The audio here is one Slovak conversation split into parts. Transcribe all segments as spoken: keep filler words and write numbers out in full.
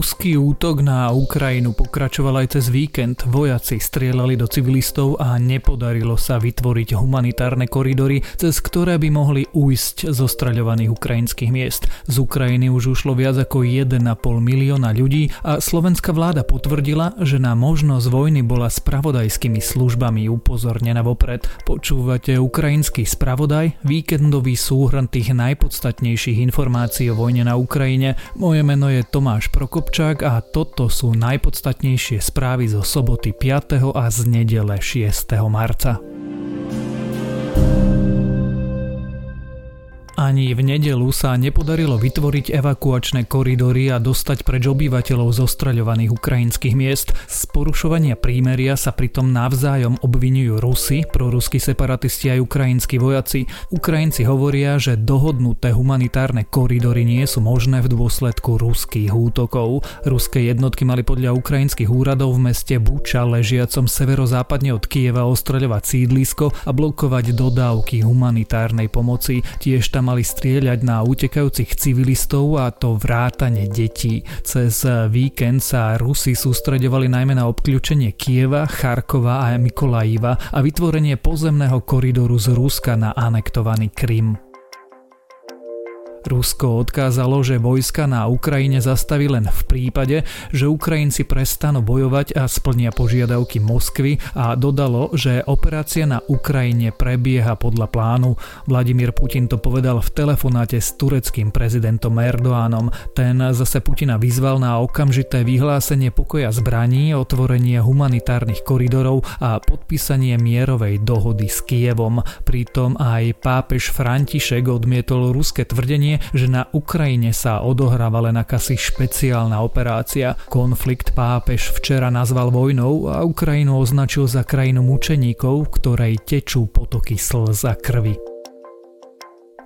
Ruský útok na Ukrajinu pokračoval aj cez víkend. Vojaci strieľali do civilistov a nepodarilo sa vytvoriť humanitárne koridory, cez ktoré by mohli ujsť zo straľovaných ukrajinských miest. Z Ukrajiny už ušlo viac ako jeden a pol milióna ľudí a slovenská vláda potvrdila, že na možnosť vojny bola spravodajskými službami upozornená vopred. Počúvate Ukrajinský spravodaj, víkendový súhrn tých najpodstatnejších informácií o vojne na Ukrajine. Moje meno je Tomáš Prokopčák Kopčák a toto sú najpodstatnejšie správy zo soboty piateho a z nedele šiesteho marca. Ani v nedeľu sa nepodarilo vytvoriť evakuačné koridory a dostať preč obyvateľov z ostreľovaných ukrajinských miest. Z porušovania prímeria sa pritom navzájom obviňujú Rusi, proruskí separatisti aj ukrajinskí vojaci. Ukrajinci hovoria, že dohodnuté humanitárne koridory nie sú možné v dôsledku ruských útokov. Ruské jednotky mali podľa ukrajinských úradov v meste Buča, ležiacom severozápadne od Kyjeva, ostreľovať sídlisko a blokovať dodávky humanitárnej pomoci. Tiež tam mali strieľať na utekajúcich civilistov, a to vrátane detí. Cez víkend sa Rusi sústreďovali najmä na obkľúčenie Kyjeva, Charkova a Mikolajiva a vytvorenie pozemného koridoru z Ruska na anektovaný Krym. Rusko odkázalo, že vojska na Ukrajine zastaví len v prípade, že Ukrajinci prestanú bojovať a splnia požiadavky Moskvy, a dodalo, že operácia na Ukrajine prebieha podľa plánu. Vladimír Putin to povedal v telefonáte s tureckým prezidentom Erdoganom. Ten zase Putina vyzval na okamžité vyhlásenie pokoja zbraní, otvorenie humanitárnych koridorov a podpísanie mierovej dohody s Kyjevom. Pritom aj pápež František odmietol ruské tvrdenie, že na Ukrajine sa odohráva len akási špeciálna operácia. Konflikt pápež včera nazval vojnou a Ukrajinu označil za krajinu mučeníkov, ktorej tečú potoky slz a krvi.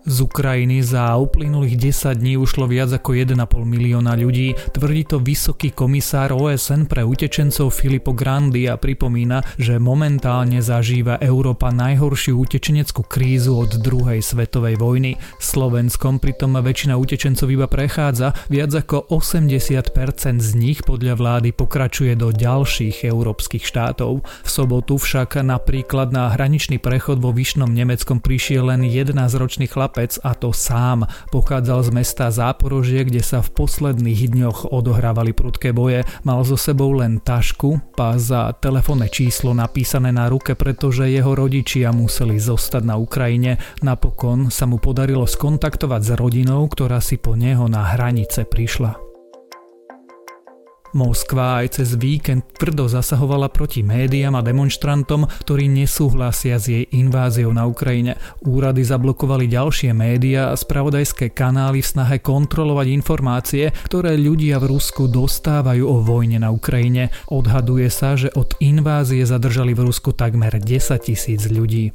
Z Ukrajiny za uplynulých desať dní ušlo viac ako jeden a pol milióna ľudí. Tvrdí to vysoký komisár O S N pre utečencov Filippo Grandi a pripomína, že momentálne zažíva Európa najhoršiu utečeneckú krízu od druhej svetovej vojny. Slovenskom pritom väčšina utečencov iba prechádza, viac ako osemdesiat percent z nich podľa vlády pokračuje do ďalších európskych štátov. V sobotu však napríklad na hraničný prechod vo Vyšnom Nemeckom prišiel len jedenásťročný chlap, a to sám. Pochádzal z mesta Záporožie, kde sa v posledných dňoch odohrávali prudké boje. Mal so sebou len tašku, pás a telefónne číslo napísané na ruke, pretože jeho rodičia museli zostať na Ukrajine. Napokon sa mu podarilo skontaktovať s rodinou, ktorá si po neho na hranice prišla. Moskva aj cez víkend tvrdo zasahovala proti médiám a demonštrantom, ktorí nesúhlasia s jej inváziou na Ukrajine. Úrady zablokovali ďalšie médiá a spravodajské kanály v snahe kontrolovať informácie, ktoré ľudia v Rusku dostávajú o vojne na Ukrajine. Odhaduje sa, že od invázie zadržali v Rusku takmer desaťtisíc ľudí.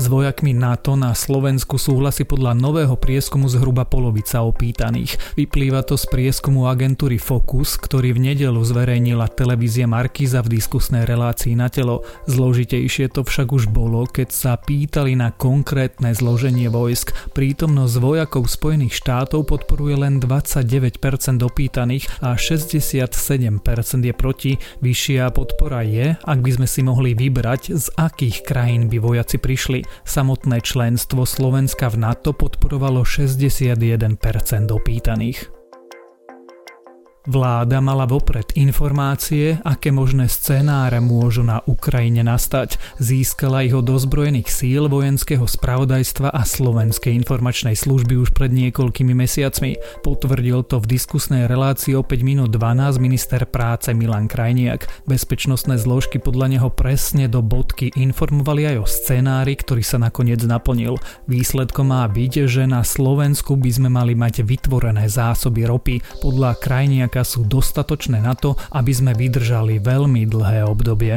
S vojakmi NATO na Slovensku súhlasí podľa nového prieskumu zhruba polovica opýtaných. Vyplýva to z prieskumu agentúry Focus, ktorý v nedeľu zverejnila televízia Markíza v diskusnej relácii Na telo. Zložitejšie to však už bolo, keď sa pýtali na konkrétne zloženie vojsk. Prítomnosť vojakov Spojených štátov podporuje len dvadsaťdeväť percent opýtaných a šesťdesiatsedem percent je proti. Vyššia podpora je, ak by sme si mohli vybrať, z akých krajín by vojaci prišli. Samotné členstvo Slovenska v NATO podporovalo šesťdesiatjeden percent opýtaných. Vláda mala vopred informácie, aké možné scenáre môžu na Ukrajine nastať. Získala ich od ozbrojených síl, vojenského spravodajstva a Slovenskej informačnej služby už pred niekoľkými mesiacmi. Potvrdil to v diskusnej relácii o päť minút dvanásť minister práce Milan Krajniak. Bezpečnostné zložky podľa neho presne do bodky informovali aj o scenári, ktorý sa nakoniec naplnil. Výsledkom má byť, že na Slovensku by sme mali mať vytvorené zásoby ropy. Podľa Krajniak sú dostatočné na to, aby sme vydržali veľmi dlhé obdobie.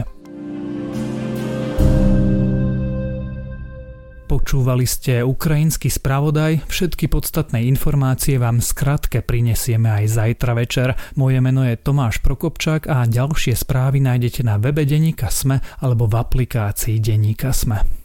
Počúvali ste Ukrajinský spravodaj, všetky podstatné informácie vám skratke prinesieme aj zajtra večer. Moje meno je Tomáš Prokopčák a ďalšie správy nájdete na webe denníka es em e alebo v aplikácii denníka es em e.